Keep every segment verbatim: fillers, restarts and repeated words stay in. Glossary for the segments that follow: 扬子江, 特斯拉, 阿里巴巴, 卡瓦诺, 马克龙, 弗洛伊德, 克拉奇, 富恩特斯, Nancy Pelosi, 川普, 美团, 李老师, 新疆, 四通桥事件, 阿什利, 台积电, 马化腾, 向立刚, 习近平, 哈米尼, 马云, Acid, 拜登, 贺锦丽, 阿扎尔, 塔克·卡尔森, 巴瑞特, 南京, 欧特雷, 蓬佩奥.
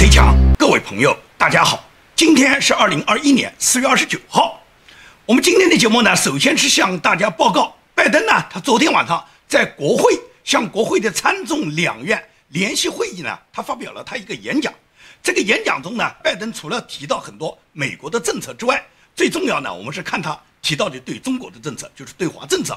推墙，各位朋友，大家好，今天是二零二一年四月二十九号。我们今天的节目呢，首先是向大家报告，拜登呢，他昨天晚上在国会向国会的参众两院联席会议呢，他发表了他一个演讲。这个演讲中呢，拜登除了提到很多美国的政策之外，最重要呢，我们是看他提到的对中国的政策，就是对华政策。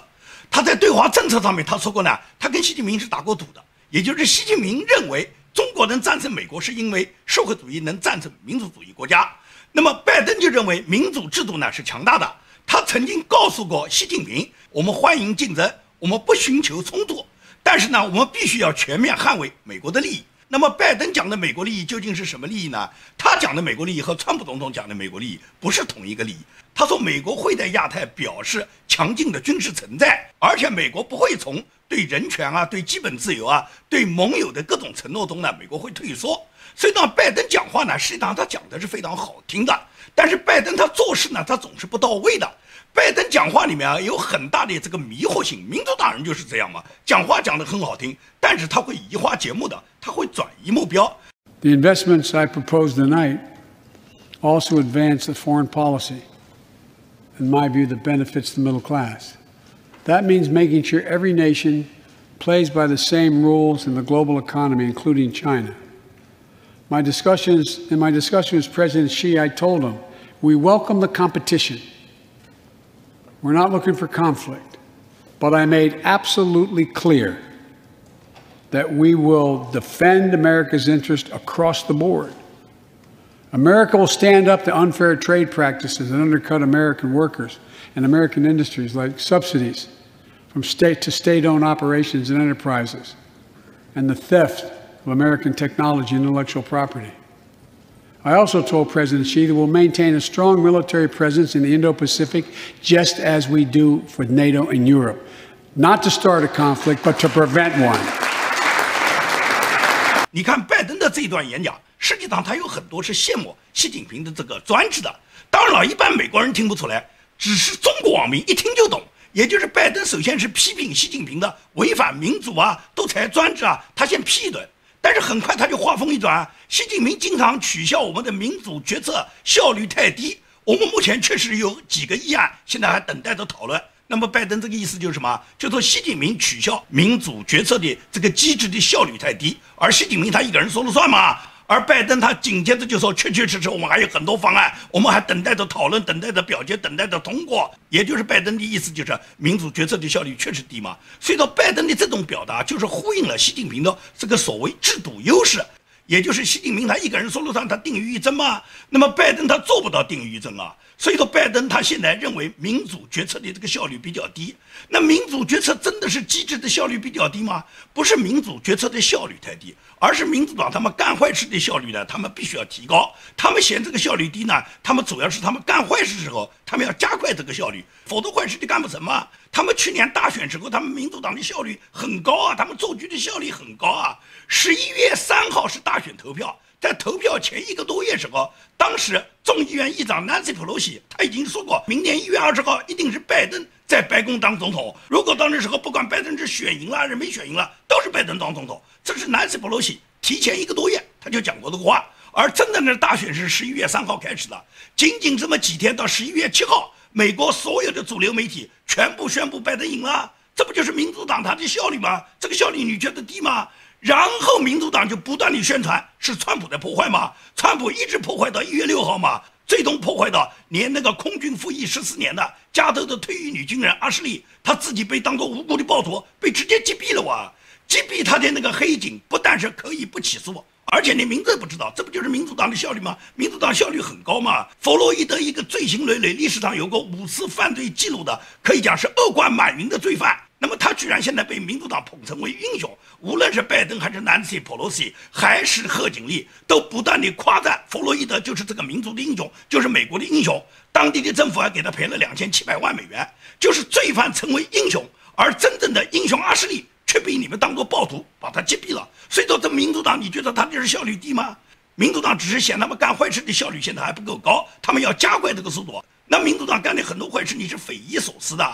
他在对华政策上面，他说过呢，他跟习近平是打过赌的，也就是习近平认为。 中国能战胜美国，是因为社会主义能战胜民主主义国家。那么，拜登就认为民主制度呢是强大的。他曾经告诉过习近平，我们欢迎竞争，我们不寻求冲突，但是呢，我们必须要全面捍卫美国的利益。那么，拜登讲的美国利益究竟是什么利益呢？他讲的美国利益和川普总统讲的美国利益不是同一个利益。他说，美国会在亚太表示强劲的军事存在，而且美国不会从。 对人权啊，对基本自由啊，对盟友的各种承诺中呢，美国会退缩。所以呢，拜登讲话呢，实际上他讲的是非常好听的，但是拜登他做事呢，他总是不到位的。拜登讲话里面啊，有很大的这个迷惑性，民主党人就是这样嘛，讲话讲得很好听，但是他会移花接木的，他会转移目标。The investments I propose tonight also advance the foreign policy, in my view, that benefits the middle class. That means making sure every nation plays by the same rules in the global economy, including China. My discussions, in my discussion with President Xi, I told him, we welcome the competition. We're not looking for conflict. But I made absolutely clear that we will defend America's interest across the board. America will stand up to unfair trade practices that undercut American workers and American industries like subsidies from state to state-owned operations and enterprises, and the theft of American technology and intellectual property. I also told President Xi that we'll maintain a strong military presence in the Indo-Pacific, just as we do for NATO and Europe, not to start a conflict, but to prevent one. 你看拜登的这一段演讲，实际上他有很多是羡慕习近平的这个专制的。当然了，一般美国人听不出来。 只是中国网民一听就懂，也就是拜登首先是批评习近平的违反民主啊、独裁专制啊，他先批一顿，但是很快他就话锋一转，习近平经常取笑我们的民主决策效率太低，我们目前确实有几个议案现在还等待着讨论。那么拜登这个意思就是什么？就说习近平取笑民主决策的这个机制的效率太低，而习近平他一个人说了算嘛？ 而拜登他紧接着就说：“确确实实，我们还有很多方案，我们还等待着讨论，等待着表决，等待着通过。”也就是拜登的意思就是民主决策的效率确实低嘛。所以说，拜登的这种表达就是呼应了习近平的这个所谓制度优势，也就是习近平他一个人说了算，他定于一针嘛。那么拜登他做不到定于一针啊。所以说，拜登他现在认为民主决策的这个效率比较低。那民主决策真的是机制的效率比较低吗？不是民主决策的效率太低。 而是民主党他们干坏事的效率呢，他们必须要提高。他们嫌这个效率低呢，他们主要是他们干坏事时候，他们要加快这个效率，否则坏事就干不成嘛。他们去年大选时候，他们民主党的效率很高啊，他们做局的效率很高啊。十一月三号是大选投票，在投票前一个多月时候，当时众议院议长 Nancy Pelosi 他已经说过，明年一月二十号一定是拜登在白宫当总统。如果到那时候不管拜登是选赢了还是没选赢了，都是拜登当总统。 这是Nancy Pelosi提前一个多月他就讲过的话，而真正的大选是十一月三号开始的，仅仅这么几天到十一月七号，美国所有的主流媒体全部宣布拜登赢了，这不就是民主党它的效率吗？这个效率你觉得低吗？然后民主党就不断地宣传是川普在破坏吗？川普一直破坏到一月六号嘛，最终破坏到连那个空军服役十四年的加州的退役女军人阿什利，她自己被当作无辜的暴徒被直接击毙了哇！ 击毙他的那个黑警，不但是可以不起诉，而且连名字不知道，这不就是民主党的效率吗？民主党效率很高嘛。弗洛伊德一个罪行累累、历史上有过五次犯罪记录的，可以讲是恶贯满盈的罪犯。那么他居然现在被民主党捧成为英雄，无论是拜登还是Nancy Pelosi，还是贺锦丽，都不断地夸赞弗洛伊德就是这个民族的英雄，就是美国的英雄。当地的政府还给他赔了两千七百万美元，就是罪犯成为英雄，而真正的英雄阿什利。 却被你们当作暴徒把他击毙了，所以说这民主党，你觉得他就是效率低吗？民主党只是嫌他们干坏事的效率现在还不够高，他们要加快这个速度。那民主党干的很多坏事，你是匪夷所思的。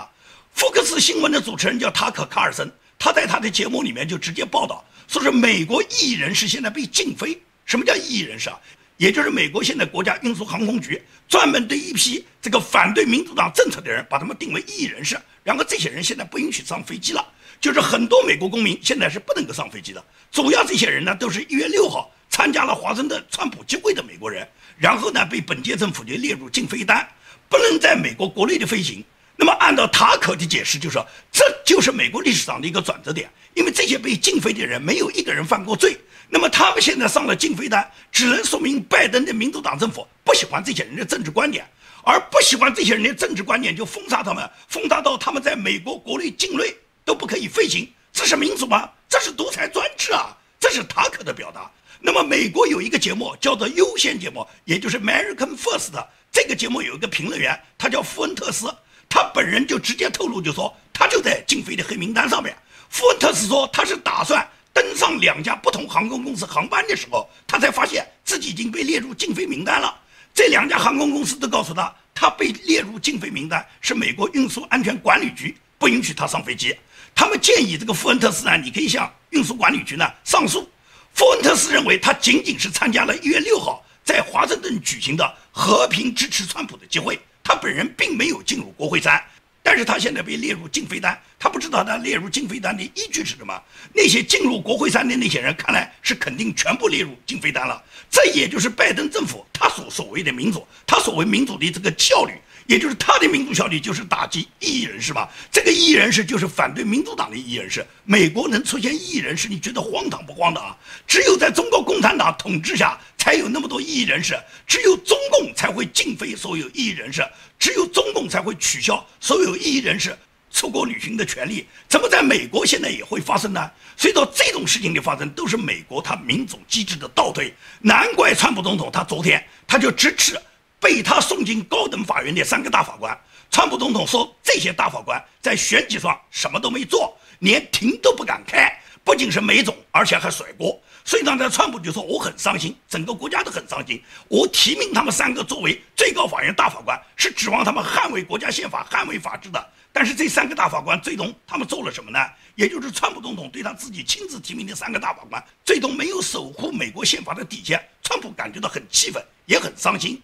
福克斯新闻的主持人叫塔克·卡尔森，他在他的节目里面就直接报道，说是美国艺人是现在被禁飞。什么叫异议人士啊？也就是美国现在国家运输航空局专门对一批这个反对民主党政策的人，把他们定为异议人士。然后这些人现在不允许上飞机了，就是很多美国公民现在是不能够上飞机的。主要这些人呢，都是一月六号参加了华盛顿川普集会的美国人，然后呢被本届政府就列入禁飞单，不能在美国国内的飞行。 那么，按照塔可的解释，就是说，这就是美国历史上的一个转折点，因为这些被禁飞的人没有一个人犯过罪。那么，他们现在上了禁飞单，只能说明拜登的民主党政府不喜欢这些人的政治观点，而不喜欢这些人的政治观点，就封杀他们，封杀到他们在美国国内境内都不可以飞行。这是民主吗？这是独裁专制啊！这是塔可的表达。那么，美国有一个节目叫做优先节目，也就是 American First 的这个节目有一个评论员，他叫富恩特斯。 他本人就直接透露，就说他就在禁飞的黑名单上面。富恩特斯说，他是打算登上两家不同航空公司航班的时候，他才发现自己已经被列入禁飞名单了。这两家航空公司都告诉他，他被列入禁飞名单，是美国运输安全管理局不允许他上飞机。他们建议这个富恩特斯呢，你可以向运输管理局呢上诉。富恩特斯认为，他仅仅是参加了一月六号在华盛顿举行的和平支持川普的集会。 他本人并没有进入国会山，但是他现在被列入禁飞单，他不知道他列入禁飞单的依据是什么。那些进入国会山的那些人，看来是肯定全部列入禁飞单了。这也就是拜登政府他所所谓的民主，他所谓民主的这个效率，也就是他的民主效率就是打击异议人士嘛。这个异议人士就是反对民主党的异议人士。美国能出现异议人士，你觉得荒唐不荒唐啊？只有在中国共产党统治下。 才有那么多异议人士，只有中共才会禁飞所有异议人士，只有中共才会取消所有异议人士出国旅行的权利。怎么在美国现在也会发生呢？所以说这种事情的发生都是美国它民主机制的倒退。难怪川普总统他昨天他就直斥被他送进高等法院的三个大法官。川普总统说这些大法官在选举上什么都没做，连庭都不敢开，不仅是没种，而且还甩锅。 所以刚才川普就说我很伤心，整个国家都很伤心。我提名他们三个作为最高法院大法官，是指望他们捍卫国家宪法、捍卫法治的。但是这三个大法官最终他们做了什么呢？也就是川普总统对他自己亲自提名的三个大法官，最终没有守护美国宪法的底线。川普感觉到很气愤，也很伤心。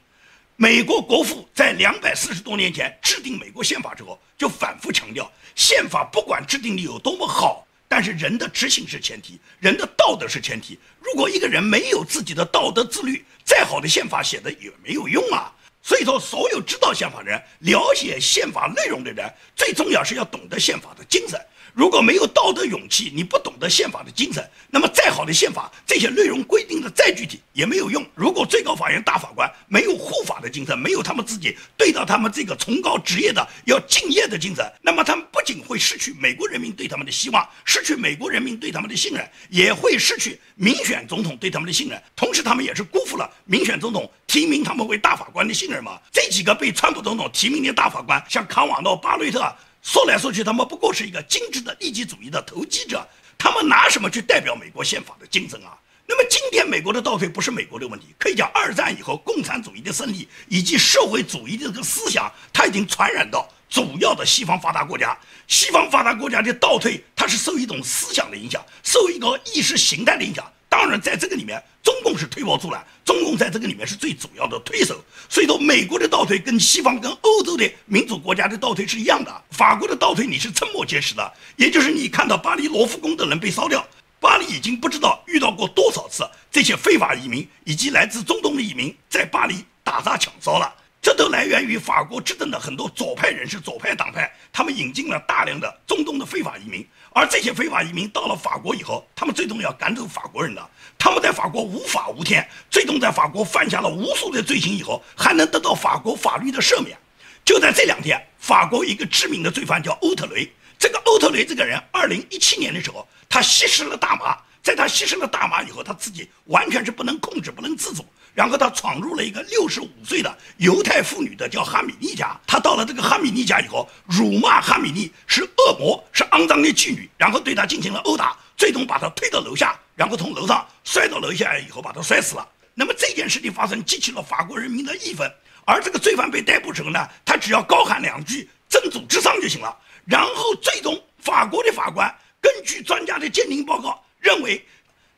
美国国父在两百四十多年前制定美国宪法之后，就反复强调，宪法不管制定的有多么好。 但是人的执行是前提，人的道德是前提。如果一个人没有自己的道德自律，再好的宪法写的也没有用啊。所以说，所有知道宪法的人、了解宪法内容的人，最重要是要懂得宪法的精神。如果没有道德勇气，你不懂得宪法的精神，那么再好的宪法，这些内容规定的再具体也没有用。如果最高法院大法官没有护法的精神，没有他们自己对到他们这个崇高职业的要敬业的精神，那么他们。 不仅会失去美国人民对他们的希望，失去美国人民对他们的信任，也会失去民选总统对他们的信任。同时，他们也是辜负了民选总统提名他们为大法官的信任嘛。这几个被川普总统提名的大法官，像卡瓦诺、巴瑞特，说来说去，他们不过是一个精致的利己主义的投机者。他们拿什么去代表美国宪法的精神啊？ 那么今天美国的倒退不是美国的问题，可以讲二战以后共产主义的胜利以及社会主义的这个思想，它已经传染到主要的西方发达国家。西方发达国家的倒退，它是受一种思想的影响，受一个意识形态的影响。当然，在这个里面，中共是推波助澜，中共在这个里面是最主要的推手。所以说，美国的倒退跟西方、跟欧洲的民主国家的倒退是一样的。法国的倒退你是瞠目结舌的，也就是你看到巴黎罗浮宫的人被烧掉。 巴黎已经不知道遇到过多少次这些非法移民以及来自中东的移民在巴黎打砸抢烧了，这都来源于法国执政的很多左派人士、左派党派，他们引进了大量的中东的非法移民，而这些非法移民到了法国以后，他们最终要赶走法国人的，他们在法国无法无天，最终在法国犯下了无数的罪行以后，还能得到法国法律的赦免。就在这两天，法国一个知名的罪犯叫欧特雷。 这个欧特雷这个人，二零一七年的时候，他吸食了大麻。在他吸食了大麻以后，他自己完全是不能控制、不能自主。然后他闯入了一个六十五岁的犹太妇女的叫哈米尼家。他到了这个哈米尼家以后，辱骂哈米尼是恶魔，是肮脏的妓女，然后对他进行了殴打，最终把他推到楼下，然后从楼上摔到楼下以后把他摔死了。那么这件事情发生，激起了法国人民的义愤。而这个罪犯被逮捕之后呢，他只要高喊两句“真主至上”就行了。 然后最终，法国的法官根据专家的鉴定报告认为，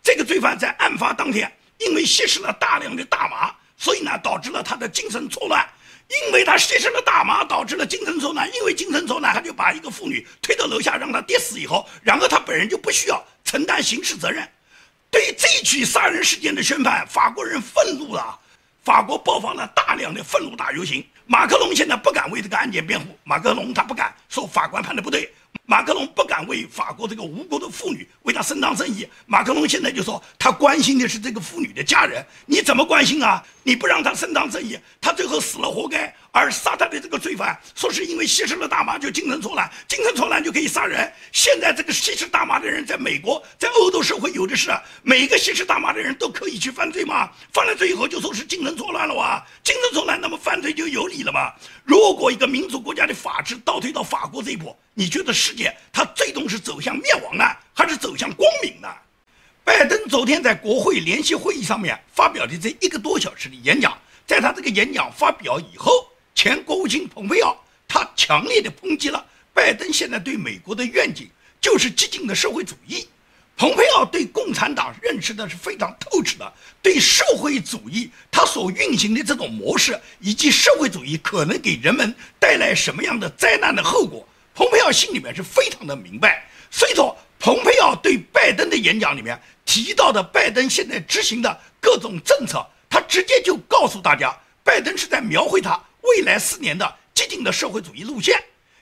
这个罪犯在案发当天因为吸食了大量的大麻，所以呢导致了他的精神错乱。因为他吸食了大麻，导致了精神错乱。因为精神错乱，他就把一个妇女推到楼下，让她跌死以后，然后他本人就不需要承担刑事责任。对于这起杀人事件的宣判，法国人愤怒了。 法国爆发了大量的愤怒大游行，马克龙现在不敢为这个案件辩护，马克龙他不敢说法官判的不对，马克龙不敢为法国这个无辜的妇女为她伸张正义，马克龙现在就说他关心的是这个妇女的家人，你怎么关心啊？你不让她伸张正义，她最后死了活该，而杀她的这个罪犯说是因为吸食了大麻就精神错乱，精神错乱就可以杀人。现在这个吸食大麻的人在美国，在欧洲社会有的是，每个吸食大麻的人都可以去犯罪吗？犯了罪以后就说是精神 错乱了哇！精神错乱，那么犯罪就有理了嘛？如果一个民主国家的法治倒退到法国这一步，你觉得世界它最终是走向灭亡呢，还是走向光明呢？拜登昨天在国会联席会议上面发表的这一个多小时的演讲，在他这个演讲发表以后，前国务卿蓬佩奥他强烈的抨击了拜登现在对美国的愿景就是激进的社会主义。 蓬佩奥对共产党认识的是非常透彻的，对社会主义它所运行的这种模式，以及社会主义可能给人们带来什么样的灾难的后果，蓬佩奥心里面是非常的明白。所以说，蓬佩奥对拜登的演讲里面提到的拜登现在执行的各种政策，他直接就告诉大家，拜登是在描绘他未来四年的激进的社会主义路线。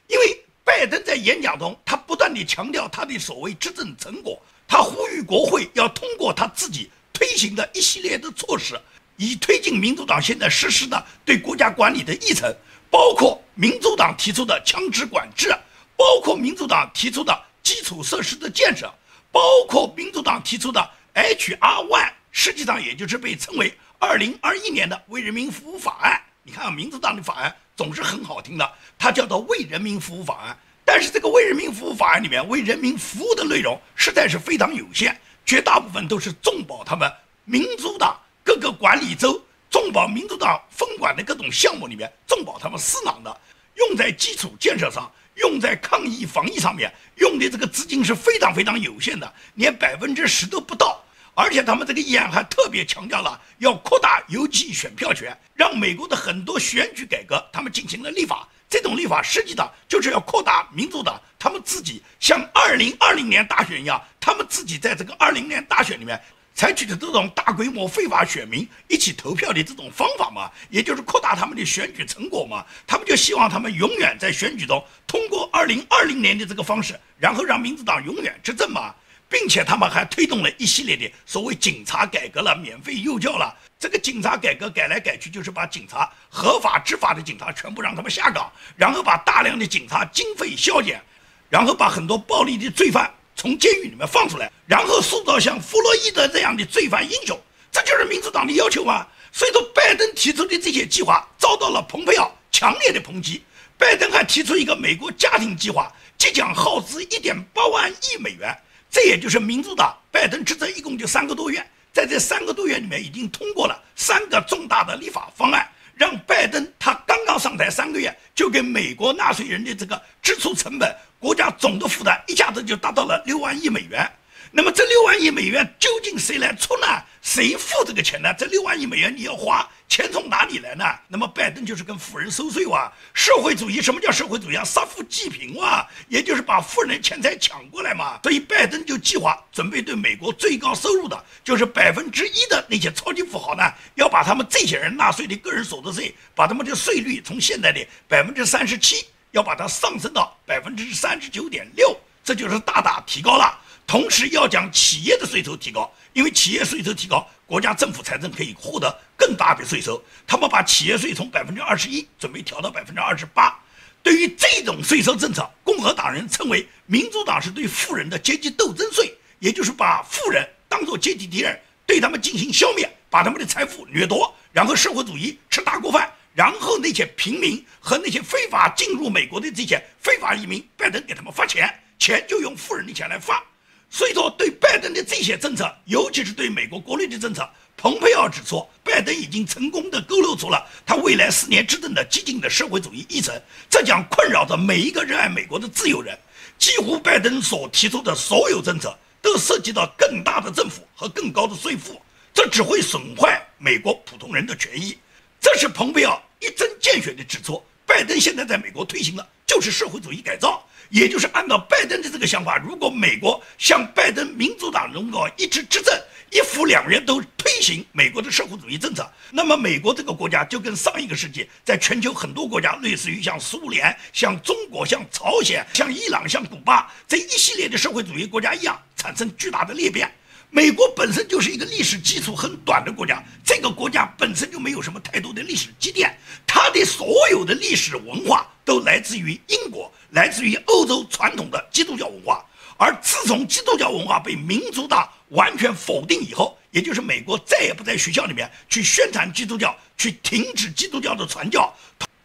因为拜登在演讲中，他不断地强调他的所谓执政成果。 他呼吁国会要通过他自己推行的一系列的措施，以推进民主党现在实施的对国家管理的议程，包括民主党提出的枪支管制，包括民主党提出的基础设施的建设，包括民主党提出的 H R 一， 实际上也就是被称为二零二一年的为人民服务法案。你看，民主党的法案总是很好听的，它叫做为人民服务法案。 但是这个为人民服务法案里面为人民服务的内容实在是非常有限，绝大部分都是重保他们民主党各个管理州重保民主党分管的各种项目里面重保他们私囊的，用在基础建设上，用在抗疫防疫上面用的这个资金是非常非常有限的，连百分之十都不到。而且他们这个议案还特别强调了要扩大邮寄选票权，让美国的很多选举改革他们进行了立法。 这种立法实际上就是要扩大民主党他们自己像二零二零年大选一样，他们自己在这个二零年大选里面采取的这种大规模非法选民一起投票的这种方法嘛，也就是扩大他们的选举成果嘛。他们就希望他们永远在选举中通过二零二零年的这个方式，然后让民主党永远执政嘛。 并且他们还推动了一系列的所谓警察改革了，免费幼教了。这个警察改革改来改去，就是把警察合法执法的警察全部让他们下岗，然后把大量的警察经费削减，然后把很多暴力的罪犯从监狱里面放出来，然后塑造像弗洛伊德这样的罪犯英雄。这就是民主党的要求啊！所以说，拜登提出的这些计划遭到了蓬佩奥强烈的抨击。拜登还提出一个美国家庭计划，即将耗资 一点八万亿美元。 这也就是民主党拜登执政一共就三个多月，在这三个多月里面，已经通过了三个重大的立法方案，让拜登他刚刚上台三个月，就给美国纳税人的这个支出成本，国家总的负担一下子就达到了六万亿美元。那么这六万亿美元究竟谁来出呢？谁付这个钱呢？这六万亿美元你要花，钱从哪里来呢？那么拜登就是跟富人收税哇、啊！社会主义什么叫社会主义啊？杀富济贫哇、啊！也就是把富人的钱财抢过来嘛。所以拜登就计划准备对美国最高收入的，就是百分之一的那些超级富豪呢，要把他们这些人纳税的个人所得税，把他们的税率从现在的百分之三十七，要把它上升到百分之三十九点六，这就是大大提高了。 同时要将企业的税收提高，因为企业税收提高，国家政府财政可以获得更大的税收。他们把企业税从百分之二十一准备调到百分之二十八。对于这种税收政策，共和党人称为民主党是对富人的阶级斗争税，也就是把富人当作阶级敌人，对他们进行消灭，把他们的财富掠夺，然后社会主义吃大锅饭。 然后那些平民和那些非法进入美国的这些非法移民，拜登给他们发钱，钱就用富人的钱来发。 所以说，对拜登的这些政策，尤其是对美国国内的政策，蓬佩奥指出，拜登已经成功的勾勒出了他未来四年执政的激进的社会主义议程，这将困扰着每一个热爱美国的自由人。几乎拜登所提出的所有政策，都涉及到更大的政府和更高的税负。这只会损坏美国普通人的权益。这是蓬佩奥一针见血地指出，拜登现在在美国推行的就是社会主义改造，也就是按照拜登的这个想法，如果美国像拜登民主党能够一直执政，一府两院都推行美国的社会主义政策，那么美国这个国家就跟上一个世纪在全球很多国家，类似于像苏联、像中国、像朝鲜、像伊朗、像古巴这一系列的社会主义国家一样，产生巨大的裂变。美国本身就是一个历史基础很短的国家，这个国家本身就没有什么太多的历史积淀，它的所有的历史文化都来自于英国，来自于欧洲传统的基督教文化。而自从基督教文化被民主党完全否定以后，也就是美国再也不在学校里面去宣传基督教，去停止基督教的传教，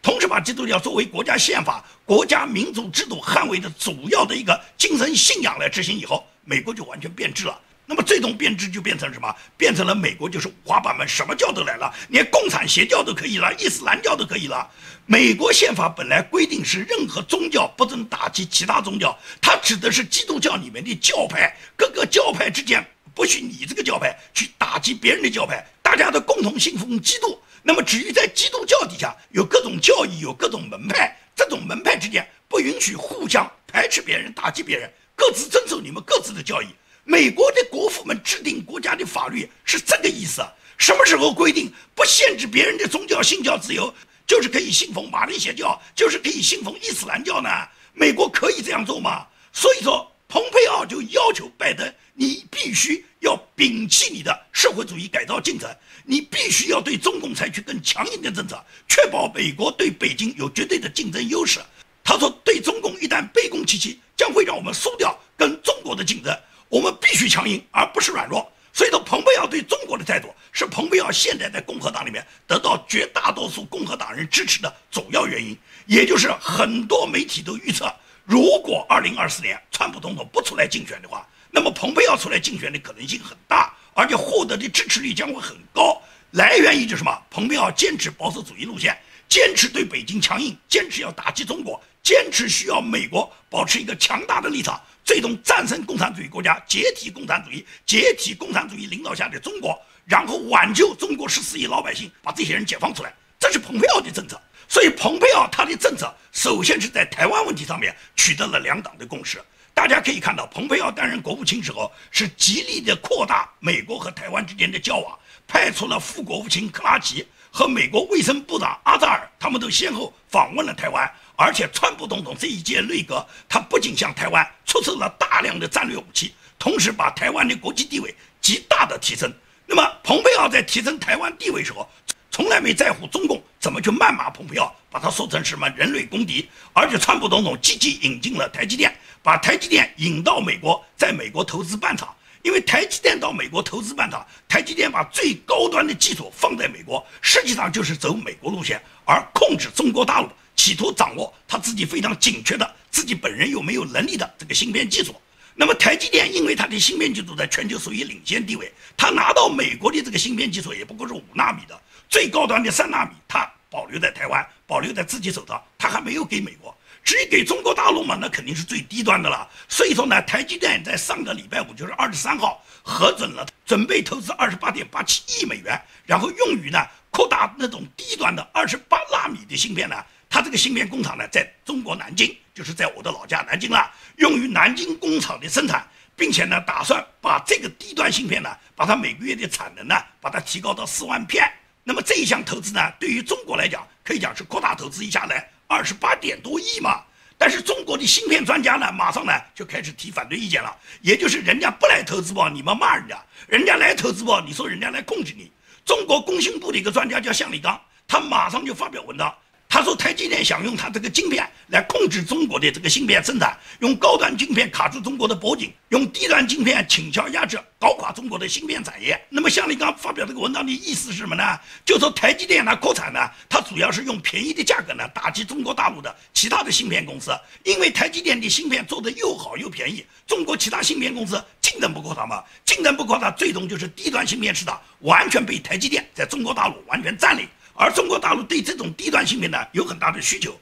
同时把基督教作为国家宪法、国家民主制度捍卫的主要的一个精神信仰来执行以后，美国就完全变质了。那么最终变质就变成什么？变成了美国就是五花八门，什么教都来了，连共产邪教都可以了，伊斯兰教都可以了。美国宪法本来规定是任何宗教不准打击其他宗教，它指的是基督教里面的教派，各个教派之间不许你这个教派去打击别人的教派，大家都共同信奉基督。那么至于在基督教底下有各种教义，有各种门派，这种门派之间不允许互相排斥别人、打击别人，各自遵守你们各自的教义。美国的国父们制定国家的法律是这个意思啊，什么时候规定不限制别人的宗教信教自由，就是可以信奉马来邪教，就是可以信奉伊斯兰教呢？美国可以这样做吗？所以说，蓬佩奥就要求拜登，你必须要摒弃你的社会主义改造进程，你必须要对中共采取更强硬的政策，确保美国对北京有绝对的竞争优势。他说，对中共一旦卑躬屈膝，将会让我们输掉跟中国的竞争。我们必须强硬，而不是软弱。所以说，蓬佩奥对中国的态度是蓬佩奥现在在共和党里面得到绝大多数共和党人支持的主要原因，也就是很多媒体都预测，如果二零二四年川普总统不出来竞选的话，那么蓬佩奥出来竞选的可能性很大，而且获得的支持率将会很高。来源于就是什么？蓬佩奥坚持保守主义路线，坚持对北京强硬，坚持要打击中国，坚持需要美国保持一个强大的立场。最终战胜共产主义国家，解体共产主义，解体共产主义领导下的中国，然后挽救中国十四亿老百姓，把这些人解放出来，这是蓬佩奥的政策。所以蓬佩奥他的政策首先是在台湾问题上面取得了两党的共识。大家可以看到，蓬佩奥担任国务卿时候是极力的扩大美国和台湾之间的交往，派出了副国务卿克拉奇和美国卫生部长阿扎尔，他们都先后访问了台湾。而且川普总统这一届内阁，他不仅向台湾出售了大量的战略武器，同时把台湾的国际地位极大的提升。那么蓬佩奥在提升台湾地位时候，从来没在乎中共怎么去谩骂蓬佩奥，把他说成什么人类公敌。而且川普总统积极引进了台积电，把台积电引到美国，在美国投资办厂。因为台积电到美国投资办厂，台积电把最高端的技术放在美国，实际上就是走美国路线，而控制中国大陆，企图掌握他自己非常紧缺的、自己本人又没有能力的这个芯片技术。那么台积电因为它的芯片技术在全球属于领先地位，它拿到美国的这个芯片技术也不过是五纳米的，最高端的三纳米它保留在台湾，保留在自己手上，它还没有给美国。至于给中国大陆嘛，那肯定是最低端的了。所以说呢，台积电在上个礼拜五，就是二十三号，核准了准备投资二十八点八七亿美元，然后用于呢扩大那种低端的二十八纳米的芯片呢。它这个芯片工厂呢，在中国南京，就是在我的老家南京了，用于南京工厂的生产，并且呢，打算把这个低端芯片呢，把它每个月的产能呢，把它提高到四万片。那么这一项投资呢，对于中国来讲，可以讲是扩大投资，一下来二十八点多亿嘛。但是中国的芯片专家呢，马上呢就开始提反对意见了，也就是人家不来投资吧，你们骂人家；人家来投资吧，你说人家来控制你。中国工信部的一个专家叫向立刚，他马上就发表文章，他说台积电想用他这个晶片来控制中国的这个芯片生产，用高端晶片卡住中国的脖颈，用低端晶片倾销压制，搞垮中国的芯片产业。那么向立刚发表这个文章的意思是什么呢？就说台积电呢国产呢，它主要是用便宜的价格呢打击中国大陆的其他的芯片公司，因为台积电的芯片做得又好又便宜，中国其他芯片公司竞争不过它嘛，竞争不过它，最终就是低端芯片市场完全被台积电在中国大陆完全占领。而中国大陆对这种低端芯片呢有很大的需求，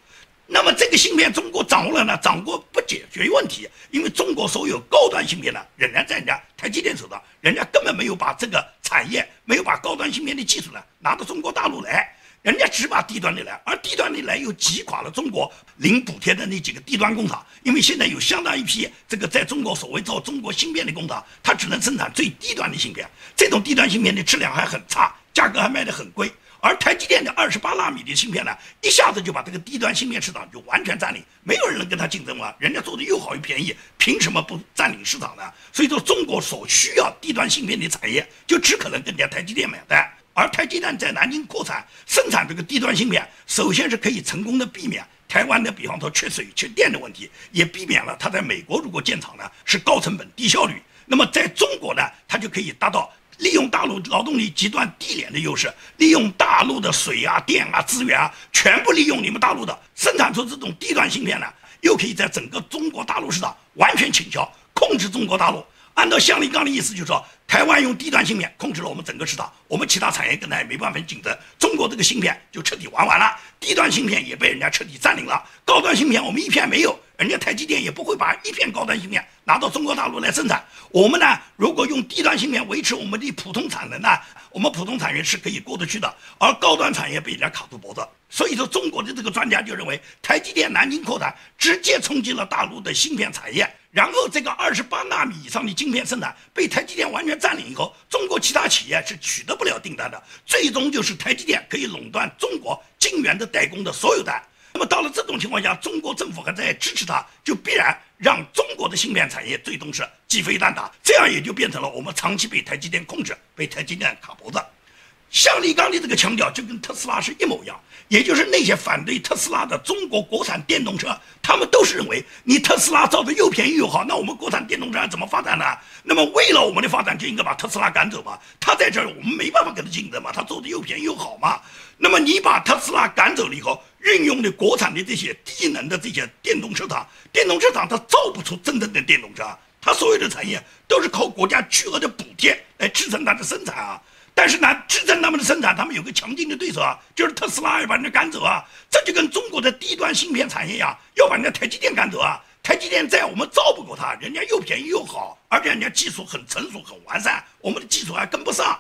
那么这个芯片中国掌握了呢，掌握不解决问题，因为中国所有高端芯片呢，仍然在人家台积电手上，人家根本没有把这个产业，没有把高端芯片的技术呢拿到中国大陆来，人家只把低端的来，而低端的来又击垮了中国领补贴的那几个低端工厂，因为现在有相当一批这个在中国所谓造中国芯片的工厂，它只能生产最低端的芯片，这种低端芯片的质量还很差，价格还卖得很贵。而台积电的二十八纳米的芯片呢，一下子就把这个低端芯片市场就完全占领，没有人能跟它竞争了。人家做的又好又便宜，凭什么不占领市场呢？所以说，中国所需要低端芯片的产业，就只可能跟人家台积电买单。而台积电在南京扩产生产这个低端芯片，首先是可以成功的避免台湾的比方说缺水缺电的问题，也避免了它在美国如果建厂呢是高成本低效率。那么在中国呢，它就可以达到。利用大陆劳动力极端低廉的优势，利用大陆的水啊、电啊、资源啊，全部利用你们大陆的，生产出这种低端芯片呢，又可以在整个中国大陆市场完全倾销，控制中国大陆。按照向林刚的意思，就是说，台湾用低端芯片控制了我们整个市场，我们其他产业跟它也没办法竞争。中国这个芯片就彻底玩完了，低端芯片也被人家彻底占领了，高端芯片我们一片没有。人家台积电也不会把一片高端芯片拿到中国大陆来生产。我们呢，如果用低端芯片维持我们的普通产能呢，我们普通产业是可以过得去的，而高端产业被人家卡住脖子。所以说，中国的这个专家就认为，台积电南京扩产直接冲击了大陆的芯片产业，然后这个二十八纳米以上的晶片生产被台积电完全占领以后，中国其他企业是取得不了订单的，最终就是台积电可以垄断中国晶圆的代工的所有单。那么到了这种情况下，中国政府还在支持它，就必然让中国的芯片产业最终是鸡飞蛋打，这样也就变成了我们长期被台积电控制，被台积电卡脖子。向力刚的这个腔调就跟特斯拉是一模一样，也就是那些反对特斯拉的中国国产电动车，他们都是认为你特斯拉造的又便宜又好，那我们国产电动车怎么发展呢？那么为了我们的发展，就应该把特斯拉赶走嘛，他在这儿我们没办法跟他竞争嘛，他做的又便宜又好嘛。那么你把特斯拉赶走了以后，运用的国产的这些低能的这些电动车厂，电动车厂它造不出真正的电动车，它所有的产业都是靠国家巨额的补贴来支撑它的生产啊。但是呢，支撑他们的生产，他们有个强劲的对手啊，就是特斯拉要把人家赶走啊，这就跟中国的低端芯片产业一样，要把人家台积电赶走啊。台积电在我们造不过它，人家又便宜又好，而且人家技术很成熟很完善，我们的技术还跟不上。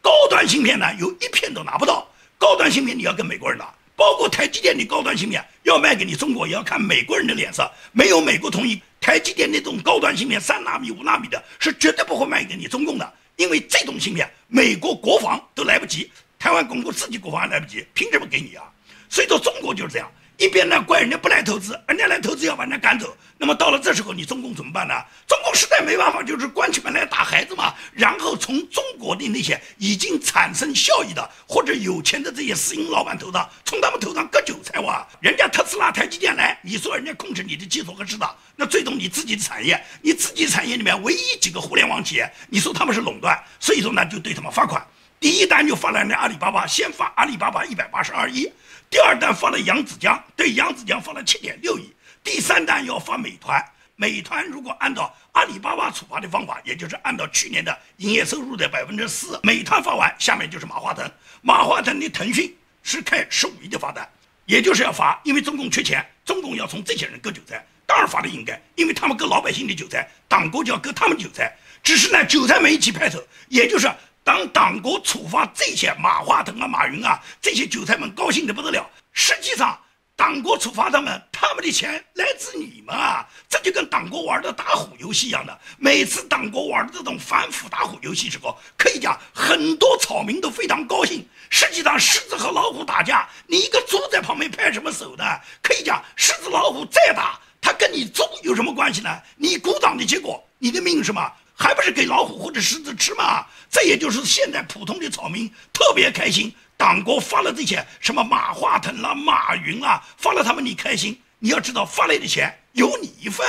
高端芯片呢，有一片都拿不到，高端芯片你要跟美国人拿，包括台积电的高端芯片要卖给你中国，也要看美国人的脸色，没有美国同意，台积电那种高端芯片三纳米、五纳米的是绝对不会卖给你中共的。因为这种芯片，美国国防都来不及，台湾巩固自己国防还来不及，凭什么给你啊？所以说中国就是这样，一边呢怪人家不来投资，人家来投资要把人家赶走。那么到了这时候，你中共怎么办呢？中共实在没办法，就是关起门来打孩子嘛。然后从中国的那些已经产生效益的或者有钱的这些私营老板头上，从他们头上割韭菜哇！人家特斯拉、台积电来，你说人家控制你的技术和市场，那最终你自己的产业，你自己产业里面唯一几个互联网企业，你说他们是垄断，所以说呢就对他们罚款。第一单就发了人家阿里巴巴，先发阿里巴巴一百八十二亿；第二单发了扬子江，对扬子江发了七点六亿。第三单要发美团，美团如果按照阿里巴巴处罚的方法，也就是按照去年的营业收入的百分之四，美团发完，下面就是马化腾，马化腾的腾讯是开十五亿的罚单，也就是要罚，因为中共缺钱，中共要从这些人割韭菜，当然罚的应该，因为他们割老百姓的韭菜，党国就要割他们韭菜，只是呢韭菜没一起拍手，也就是。当党国处罚这些马化腾啊、马云啊这些韭菜们高兴得不得了，实际上党国处罚他们，他们的钱来自你们啊，这就跟党国玩的打虎游戏一样的。每次党国玩这种反腐打虎游戏时候，可以讲很多草民都非常高兴。实际上，狮子和老虎打架，你一个猪在旁边拍什么手呢？可以讲，狮子老虎再打，它跟你猪有什么关系呢？你鼓掌的结果，你的命是吗？还不是给老虎或者狮子吃嘛？这也就是现在普通的草民特别开心。党国发了这些什么马化腾啦、马云啦，发了他们你开心。你要知道发来的钱有你一份。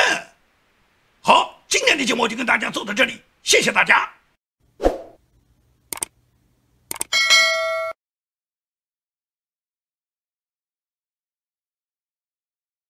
好，今天的节目就跟大家做到这里，谢谢大家。